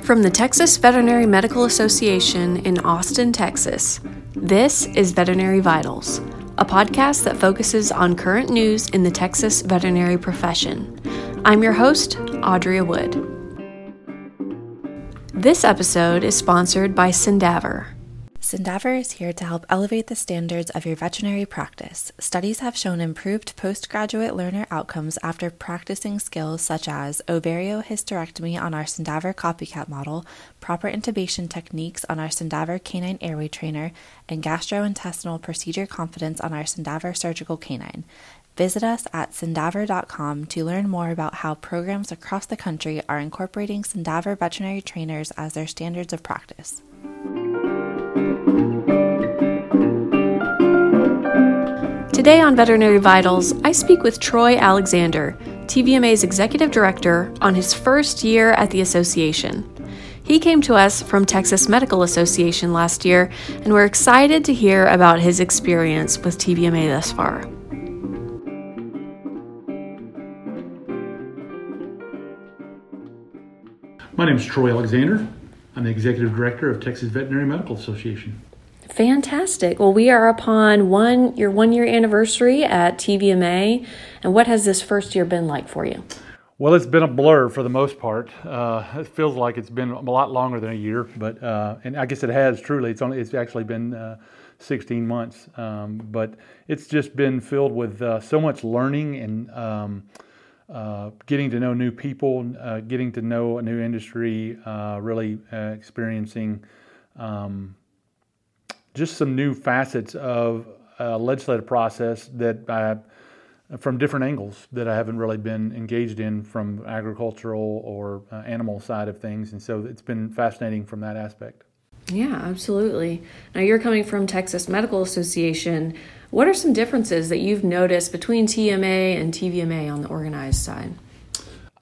From the Texas Veterinary Medical Association in Austin, Texas, this is Veterinary Vitals, a podcast that focuses on current news in the Texas veterinary profession. I'm your host, Audrea Wood. This episode is sponsored by SynDaver. SynDaver is here to help elevate the standards of your veterinary practice. Studies have shown improved postgraduate learner outcomes after practicing skills such as ovariohysterectomy on our SynDaver copycat model, proper intubation techniques on our SynDaver canine airway trainer, and gastrointestinal procedure confidence on our SynDaver surgical canine. Visit us at syndaver.com to learn more about how programs across the country are incorporating SynDaver veterinary trainers as their standards of practice. Today on Veterinary Vitals, I speak with Troy Alexander, TVMA's Executive Director, on his first year at the association. He came to us from Texas Medical Association last year, and we're excited to hear about his experience with TVMA thus far. My name is Troy Alexander. I'm the Executive Director of Texas Veterinary Medical Association. Fantastic. Well, we are upon your one-year anniversary at TVMA, and what has this first year been like for you? Well, it's been a blur for the most part. It feels like it's been a lot longer than a year, but and I guess it has truly. It's actually been 16 months, but it's just been filled with so much learning and getting to know new people, getting to know a new industry, really experiencing just some new facets of legislative process that from different angles that I haven't really been engaged in, from agricultural or animal side of things. And so it's been fascinating from that aspect. Yeah, absolutely. Now you're coming from Texas Medical Association. What are some differences that you've noticed between TMA and TVMA on the organized side?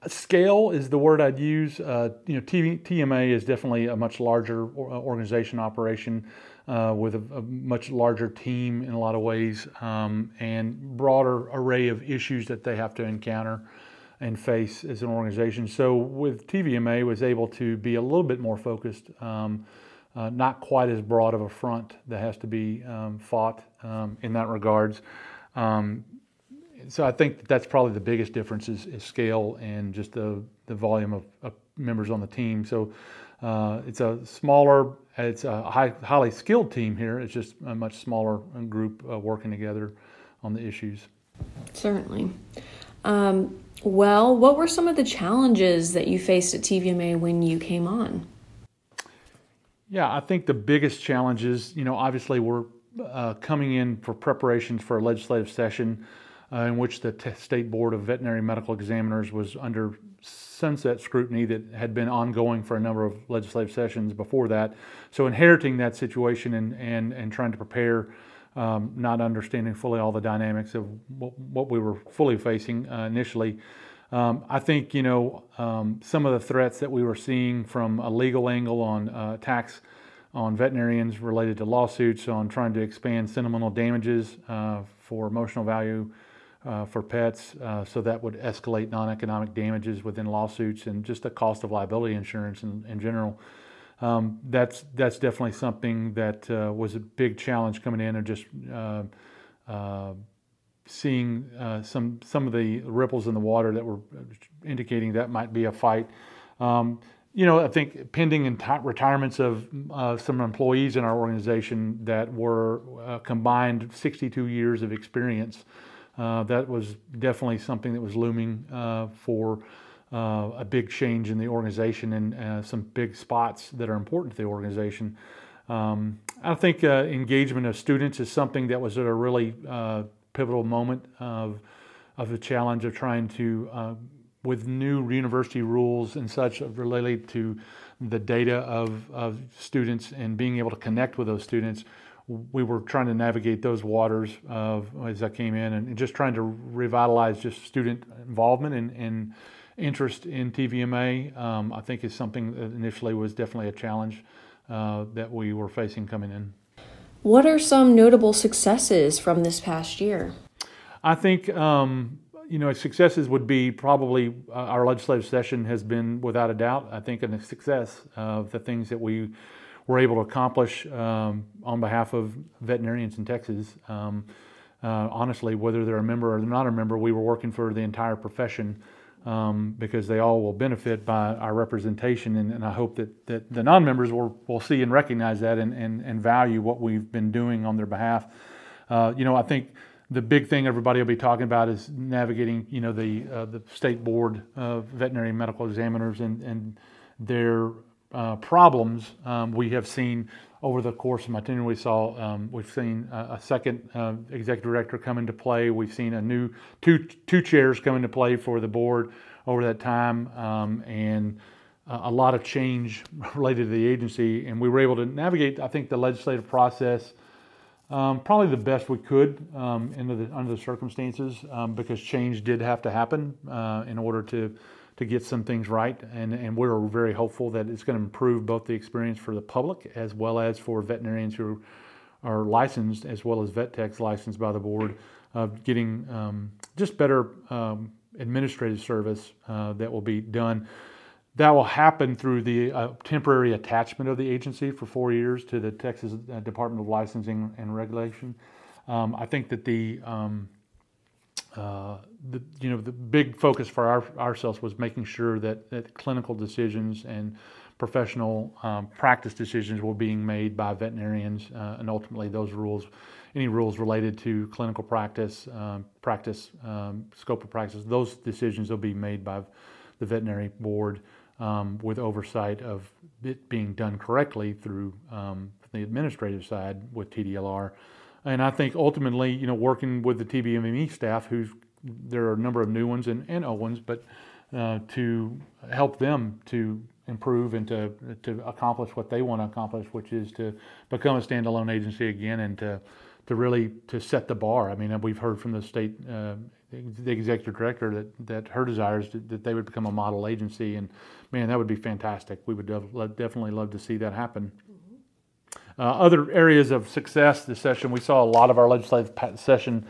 Scale is the word I'd use. TMA is definitely a much larger organization operation with a much larger team in a lot of ways, and broader array of issues that they have to encounter and face as an organization. So with TVMA, was able to be a little bit more focused, not quite as broad of a front that has to be fought in that regards. So I think that's probably the biggest difference is scale and just the volume of members on the team. So it's a smaller, it's a highly skilled team here. It's just a much smaller group working together on the issues. Certainly. Well, what were some of the challenges that you faced at TVMA when you came on? Yeah, I think the biggest challenges, obviously we're coming in for preparations for a legislative session in which the State Board of Veterinary Medical Examiners was under sunset scrutiny that had been ongoing for a number of legislative sessions before that. So inheriting that situation and trying to prepare, not understanding fully all the dynamics of what we were fully facing initially. I think, some of the threats that we were seeing from a legal angle on tax on veterinarians related to lawsuits, on trying to expand sentimental damages for emotional value for pets, so that would escalate non-economic damages within lawsuits and just the cost of liability insurance in general. That's definitely something that was a big challenge coming in, and just seeing some of the ripples in the water that were indicating that might be a fight. I think pending retirements of some employees in our organization that were combined 62 years of experience, that was definitely something that was looming for a big change in the organization and some big spots that are important to the organization. I think engagement of students is something that was at a really pivotal moment of the challenge of trying to, with new university rules and such related to the data of students and being able to connect with those students. We were trying to navigate those waters as I came in, and just trying to revitalize just student involvement and interest in TVMA, I think is something that initially was definitely a challenge that we were facing coming in. What are some notable successes from this past year? I think, successes would be probably our legislative session has been, without a doubt, I think, a success of the things that we were able to accomplish on behalf of veterinarians in Texas. Honestly, whether they're a member or they're not a member, we were working for the entire profession because they all will benefit by our representation, and I hope that the non-members will see and recognize that and value what we've been doing on their behalf. I think the big thing everybody will be talking about is navigating, the State Board of Veterinary Medical Examiners and their problems. We have seen over the course of my tenure, we've seen a second executive director come into play. We've seen a new two chairs come into play for the board over that time, and a lot of change related to the agency. And we were able to navigate, I think, the legislative process probably the best we could under the circumstances, because change did have to happen in order to get some things right. And we're very hopeful that it's going to improve both the experience for the public as well as for veterinarians who are licensed, as well as vet techs licensed by the board, of getting just better administrative service that will be done. That will happen through the temporary attachment of the agency for 4 years to the Texas Department of Licensing and Regulation. I think that the big focus for ourselves was making sure that clinical decisions and professional practice decisions were being made by veterinarians, and ultimately those rules, any rules related to clinical practice, scope of practice, those decisions will be made by the veterinary board, with oversight of it being done correctly through the administrative side with TDLR. And I think ultimately, working with the TBME staff, there are a number of new ones and old ones, but to help them to improve and to accomplish what they want to accomplish, which is to become a standalone agency again and to really set the bar. I mean, we've heard from the state, the executive director, that her desire is that they would become a model agency, and man, that would be fantastic. We would definitely love to see that happen. Other areas of success this session, we saw a lot of our legislative session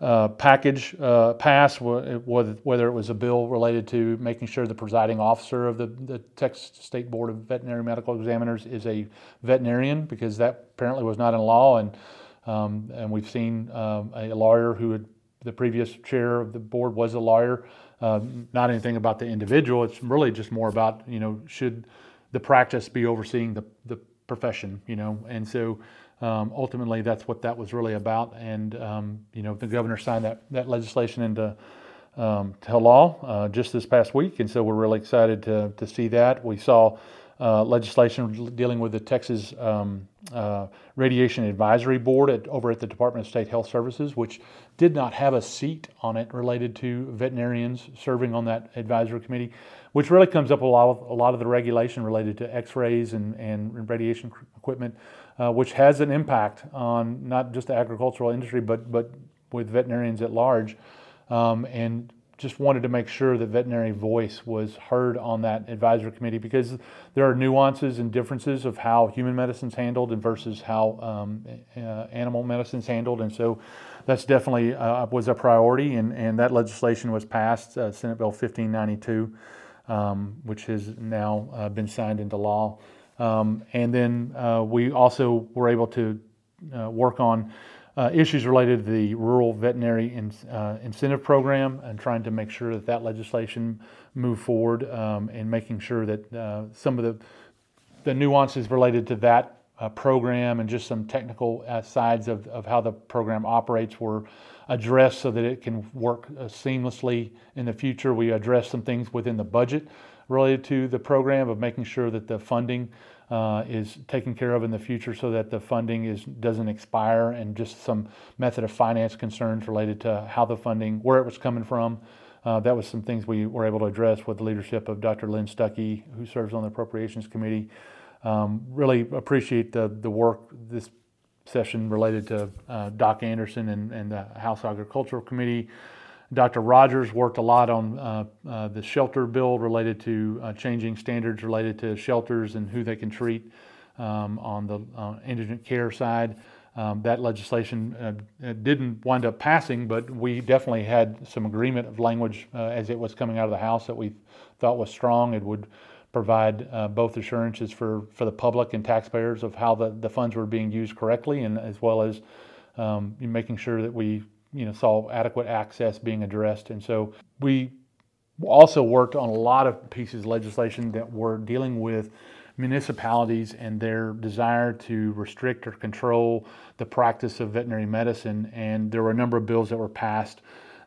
package pass, whether it was a bill related to making sure the presiding officer of the Texas State Board of Veterinary Medical Examiners is a veterinarian, because that apparently was not in law, and we've seen a lawyer who had the previous chair of the board was a lawyer. Not anything about the individual. It's really just more about, should the practice be overseeing the profession, And so ultimately that's what that was really about. And, the governor signed that legislation into to law just this past week. And so we're really excited to see that. We saw legislation dealing with the Texas Radiation Advisory Board over at the Department of State Health Services, which did not have a seat on it related to veterinarians serving on that advisory committee, which really comes up a lot of the regulation related to x-rays and radiation equipment, which has an impact on not just the agricultural industry, but with veterinarians at large. And just wanted to make sure that veterinary voice was heard on that advisory committee, because there are nuances and differences of how human medicine's handled and versus how animal medicine's handled. And so that's definitely was a priority, and that legislation was passed, Senate Bill 1592, which has now been signed into law. And then we also were able to work on issues related to the Rural Veterinary Incentive Program, and trying to make sure that legislation moved forward, and making sure that some of the nuances related to that program and just some technical sides of how the program operates were addressed so that it can work seamlessly in the future. We addressed some things within the budget related to the program of making sure that the funding is taken care of in the future, so that the funding doesn't expire, and just some method of finance concerns related to how the funding, where it was coming from. That was some things we were able to address with the leadership of Dr. Lynn Stuckey, who serves on the Appropriations Committee. Really appreciate the work this session related to Doc Anderson and the House Agricultural Committee. Dr. Rogers worked a lot on the shelter bill related to changing standards related to shelters and who they can treat on the indigent care side. That legislation didn't wind up passing, but we definitely had some agreement of language as it was coming out of the House that we thought was strong. It would provide both assurances for the public and taxpayers of how the funds were being used correctly, and as well as making sure that we saw adequate access being addressed. And so we also worked on a lot of pieces of legislation that were dealing with municipalities and their desire to restrict or control the practice of veterinary medicine. And there were a number of bills that were passed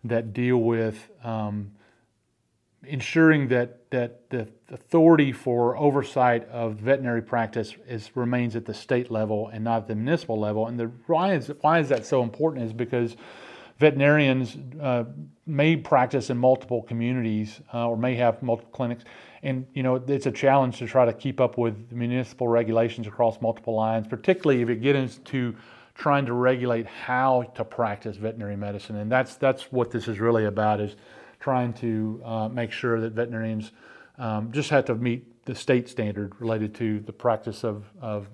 that deal with ensuring that the authority for oversight of veterinary practice remains at the state level and not at the municipal level. And the why is that so important is because veterinarians may practice in multiple communities or may have multiple clinics. And, it's a challenge to try to keep up with municipal regulations across multiple lines, particularly if it gets into trying to regulate how to practice veterinary medicine. And that's what this is really about, is trying to make sure that veterinarians just have to meet the state standard related to the practice of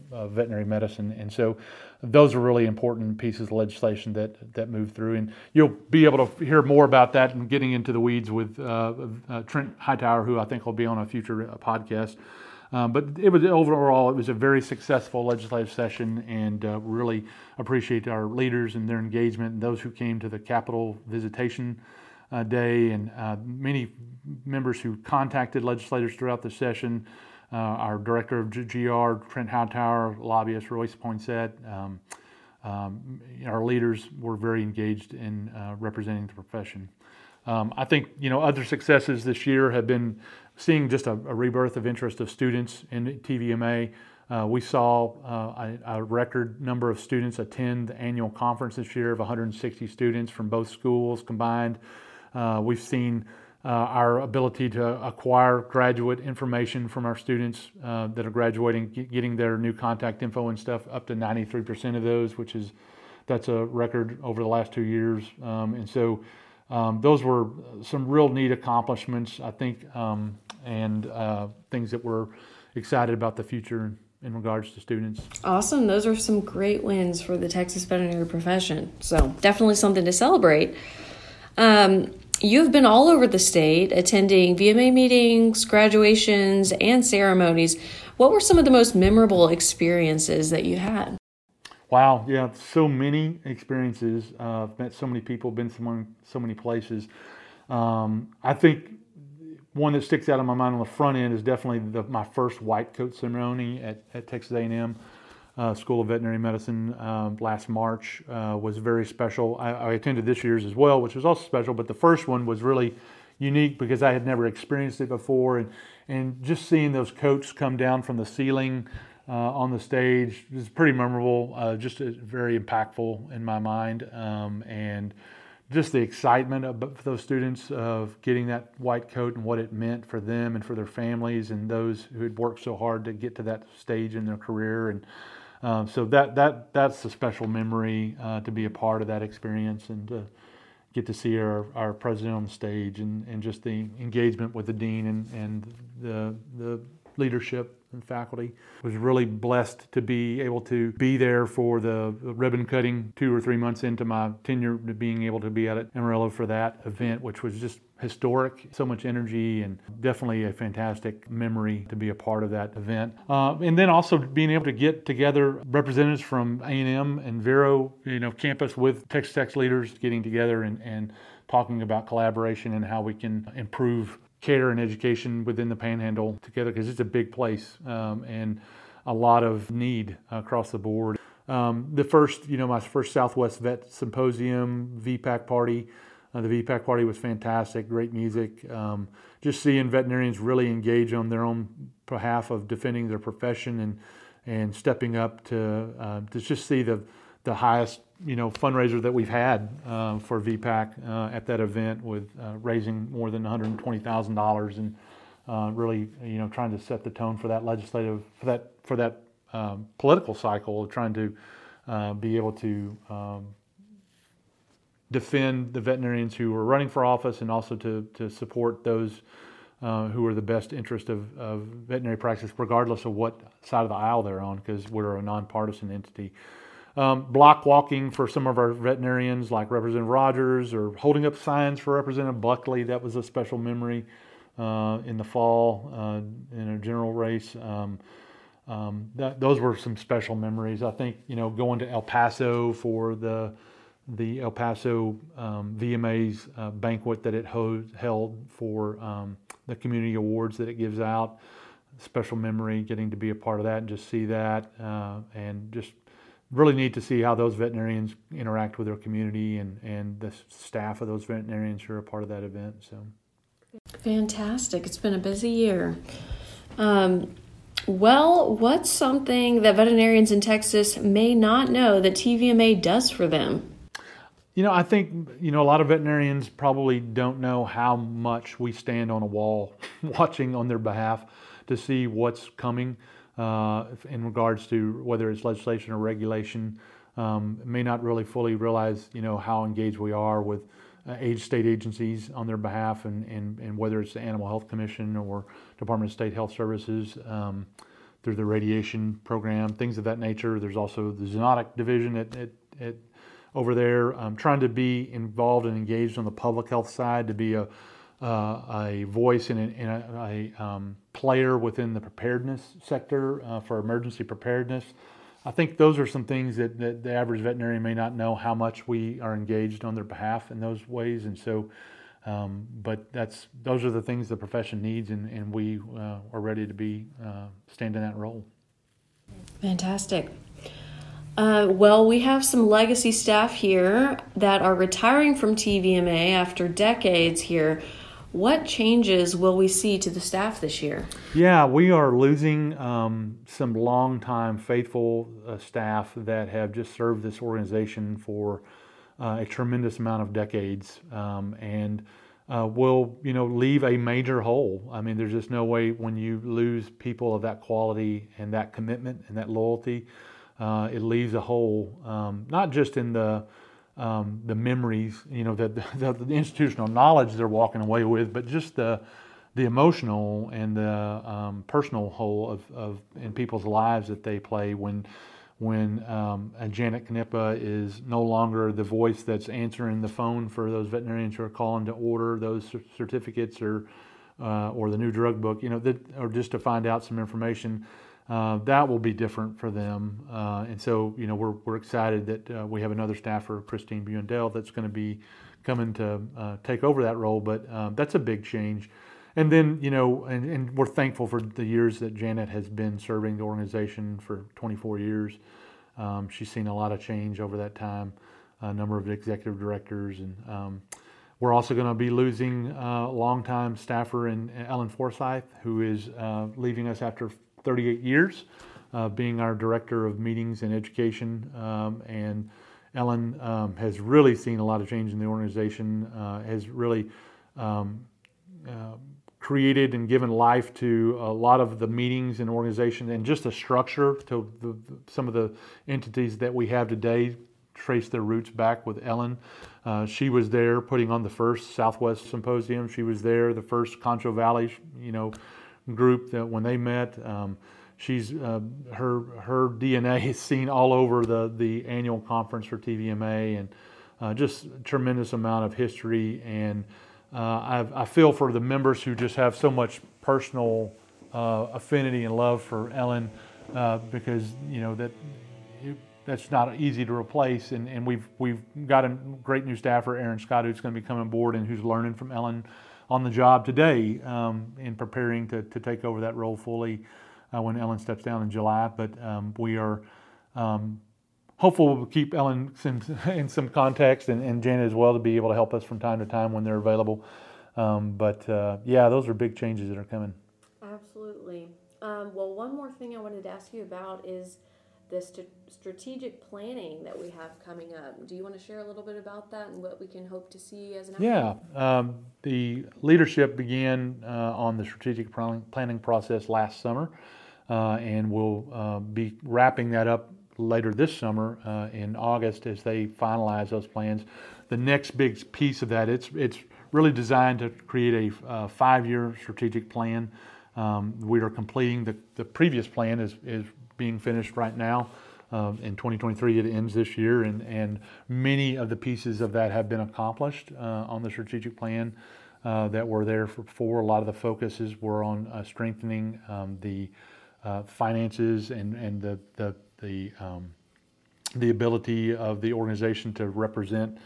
veterinary medicine. And so those are really important pieces of legislation that moved through. And you'll be able to hear more about that and getting into the weeds with Trent Hightower, who I think will be on a future podcast. But it was a very successful legislative session, and really appreciate our leaders and their engagement and those who came to the Capitol visitation day, and many members who contacted legislators throughout the session. Our director of GR, Trent Hightower, lobbyist Royce Poinsett, our leaders were very engaged in representing the profession. I think other successes this year have been seeing just a rebirth of interest of students in TVMA. We saw a record number of students attend the annual conference this year of 160 students from both schools combined. We've seen our ability to acquire graduate information from our students that are graduating, getting their new contact info and stuff up to 93% of those, which is, that's a record over the last 2 years. And so those were some real neat accomplishments, I think, and things that we're excited about the future in regards to students. Awesome. Those are some great wins for the Texas veterinary profession. So definitely something to celebrate. You've been all over the state attending VMA meetings, graduations, and ceremonies. What were some of the most memorable experiences that you had? Wow, yeah, so many experiences. I've met so many people, been to so many places. I think one that sticks out in my mind on the front end is definitely my first white coat ceremony at Texas A&M. School of Veterinary Medicine last March was very special. I attended this year's as well, which was also special, but the first one was really unique because I had never experienced it before. And just seeing those coats come down from the ceiling on the stage was pretty memorable, just very impactful in my mind. And just the excitement of those students of getting that white coat and what it meant for them and for their families and those who had worked so hard to get to that stage in their career. And so that's a special memory to be a part of that experience and to get to see our president on stage and just the engagement with the dean and the leadership and faculty. I was really blessed to be able to be there for the ribbon cutting 2 or 3 months into my tenure, to being able to be out at Amarillo for that event, which was just historic. So much energy, and definitely a fantastic memory to be a part of that event. And then also being able to get together representatives from A&M and Vero, campus, with Texas Tech leaders getting together and talking about collaboration and how we can improve care and education within the Panhandle together, because it's a big place and a lot of need across the board. My first Southwest Vet Symposium, VPAC party. The VPAC party was fantastic, great music. Just seeing veterinarians really engage on their own behalf of defending their profession and stepping up to just see the highest fundraiser that we've had for VPAC at that event, with raising more than $120,000, and really trying to set the tone for that legislative political cycle of trying to be able to defend the veterinarians who were running for office, and also to support those who are the best interest of veterinary practice, regardless of what side of the aisle they're on, because we're a nonpartisan entity. block walking for some of our veterinarians like Representative Rogers, or holding up signs for Representative Buckley. That was a special memory in the fall in a general race. Those were some special memories. I think, you know, going to El Paso for the El Paso VMA's banquet that it held for the community awards that it gives out. Special memory, getting to be a part of that and just see that, and just really neat to see how those veterinarians interact with their community and the staff of those veterinarians who are a part of that event. So, fantastic. It's been a busy year. Well, what's something that veterinarians in Texas may not know that TVMA does for them? You know, I think, you know, a lot of veterinarians probably don't know how much we stand on a wall watching on their behalf to see what's coming in regards to whether it's legislation or regulation. May not really fully realize, you know, how engaged we are with state agencies on their behalf, and whether it's the Animal Health Commission or Department of State Health Services through the radiation program, things of that nature. There's also the Zoonotic Division at over there, trying to be involved and engaged on the public health side, to be a voice and a player within the preparedness sector for emergency preparedness. I think those are some things that the average veterinarian may not know how much we are engaged on their behalf in those ways. And so, but those are the things the profession needs, and we are ready to be stand in that role. Fantastic. Well, we have some legacy staff here that are retiring from TVMA after decades here. What changes will we see to the staff this year? Yeah, we are losing some longtime faithful staff that have just served this organization for a tremendous amount of decades, and will, you know, leave a major hole. I mean, there's just no way when you lose people of that quality and that commitment and that loyalty, it leaves a hole, not just in the memories, you know, the institutional knowledge they're walking away with, but just the emotional and the personal hole of in people's lives that they play when Janet Knippa is no longer the voice that's answering the phone for those veterinarians who are calling to order those certificates or the new drug book, you know, or just to find out some information. That will be different for them, and so, you know, we're excited that we have another staffer, Christine Buendell, that's going to be coming to take over that role. But that's a big change. And then, you know, and we're thankful for the years that Janet has been serving the organization for 24 years. She's seen a lot of change over that time, a number of executive directors, and we're also going to be losing a longtime staffer in Ellen Forsythe, who is leaving us after 38 years, being our director of meetings and education. And Ellen has really seen a lot of change in the organization, has really created and given life to a lot of the meetings and organization, and just the structure to some of the entities that we have today trace their roots back with Ellen. She was there putting on the first Southwest Symposium. She was there, the first Concho Valley, you know, group that when they met. She's her DNA is seen all over the annual conference for TVMA, and just a tremendous amount of history. And I feel for the members who just have so much personal affinity and love for Ellen, because, you know, that's not easy to replace. And we've got a great new staffer, Aaron Scott, who's going to be coming aboard and who's learning from Ellen on the job today, in preparing to take over that role fully when Ellen steps down in July. But we are hopeful we'll keep Ellen in some context, and Janet as well, to be able to help us from time to time when they're available. Yeah, those are big changes that are coming. Absolutely. Well, one more thing I wanted to ask you about is the strategic planning that we have coming up. Do you want to share a little bit about that and what we can hope to see as an outcome? Yeah, the leadership began on the strategic planning process last summer, and we'll be wrapping that up later this summer in August as they finalize those plans. The next big piece of that, it's really designed to create a 5-year strategic plan. We are completing the previous plan is being finished right now, in 2023. It ends this year, and many of the pieces of that have been accomplished on the strategic plan that were there for. A lot of the focuses were on strengthening the finances and the ability of the organization to represent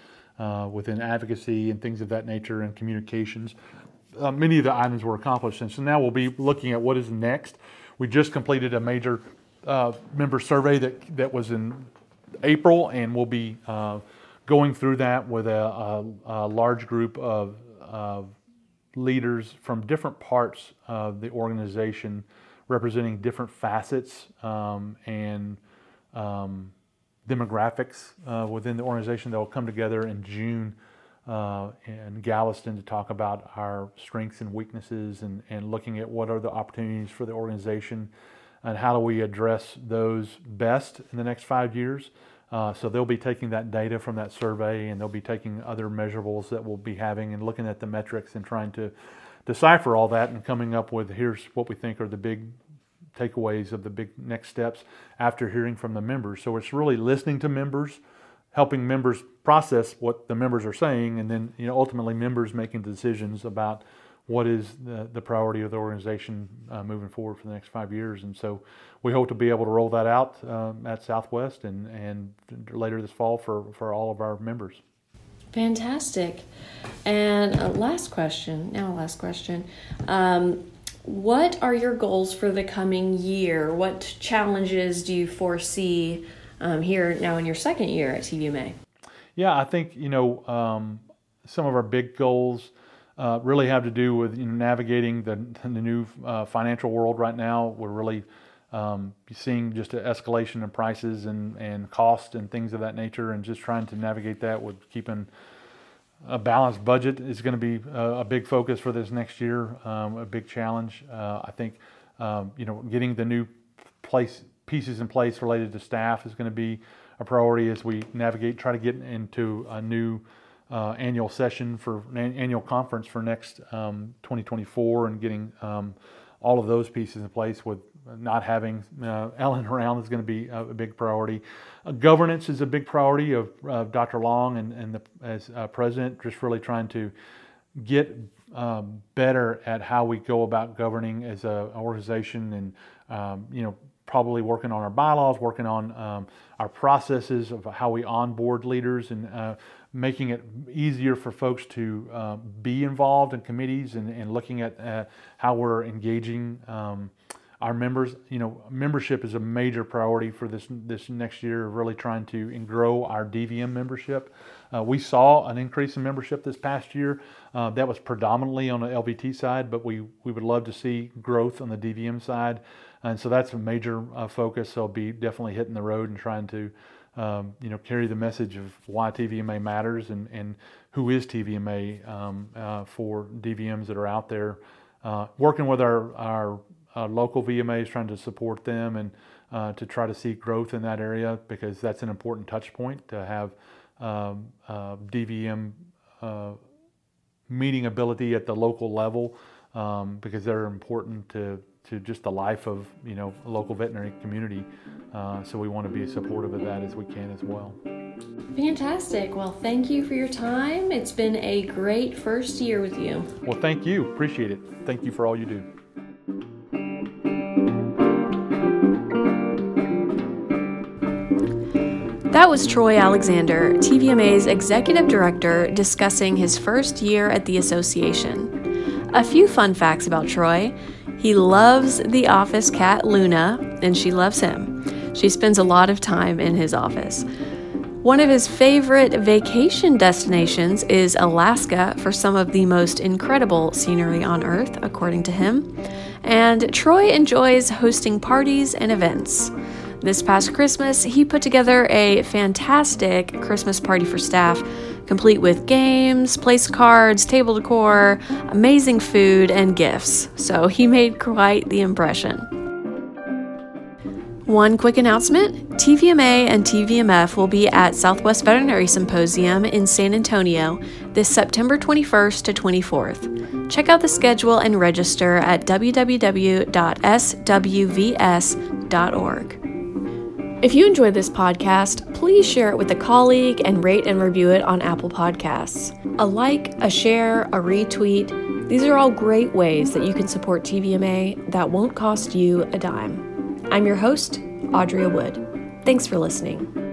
within advocacy and things of that nature and communications. Many of the items were accomplished, and so now we'll be looking at what is next. We just completed a major member survey that was in April, and we'll be going through that with a large group of leaders from different parts of the organization, representing different facets and demographics within the organization that will come together in June in Galveston to talk about our strengths and weaknesses, and looking at what are the opportunities for the organization and how do we address those best in the next 5 years. So they'll be taking that data from that survey, and they'll be taking other measurables that we'll be having and looking at the metrics and trying to decipher all that and coming up with here's what we think are the big takeaways of the big next steps after hearing from the members. So it's really listening to members, helping members process what the members are saying, and then ultimately members making decisions about what is the priority of the organization moving forward for the next 5 years. And so we hope to be able to roll that out at Southwest and later this fall for all of our members. Fantastic. And last question. What are your goals for the coming year? What challenges do you foresee here now in your second year at TVMA? Yeah, I think, some of our big goals really have to do with navigating the new financial world right now. We're really seeing just an escalation in prices and cost and things of that nature, and just trying to navigate that with keeping a balanced budget is going to be a big focus for this next year, a big challenge. I think, getting the new pieces in place related to staff is going to be a priority as we navigate, try to get into a new annual session for annual conference for next 2024, and getting all of those pieces in place with not having Ellen around is going to be a big priority. Governance is a big priority of Dr. Long as president, just really trying to get better at how we go about governing as an organization, and probably working on our bylaws, working on our processes of how we onboard leaders, and making it easier for folks to be involved in committees, and looking at how we're engaging our members. Membership is a major priority for this next year, really trying to grow our DVM membership. We saw an increase in membership this past year. That was predominantly on the LVT side, but we would love to see growth on the DVM side. And so that's a major focus. So I'll be definitely hitting the road and trying to carry the message of why TVMA matters, and who is TVMA for DVMs that are out there. Working with our local VMAs, trying to support them, and to try to see growth in that area, because that's an important touch point to have DVM meeting ability at the local level, because they're important to just the life of a local veterinary community. So we want to be supportive of that as we can as well. Fantastic. Well, thank you for your time. It's been a great first year with you. Well, thank you. Appreciate it. Thank you for all you do. That was Troy Alexander, TVMA's Executive Director, discussing his first year at the association. A few fun facts about Troy. He loves the office cat Luna, and she loves him. She spends a lot of time in his office. One of his favorite vacation destinations is Alaska for some of the most incredible scenery on Earth, according to him. And Troy enjoys hosting parties and events. This past Christmas, he put together a fantastic Christmas party for staff, complete with games, place cards, table decor, amazing food, and gifts. So he made quite the impression. One quick announcement, TVMA and TVMF will be at Southwest Veterinary Symposium in San Antonio this September 21st to 24th. Check out the schedule and register at www.swvs.org. If you enjoyed this podcast, please share it with a colleague and rate and review it on Apple Podcasts. A like, a share, a retweet, these are all great ways that you can support TVMA that won't cost you a dime. I'm your host, Audrea Wood. Thanks for listening.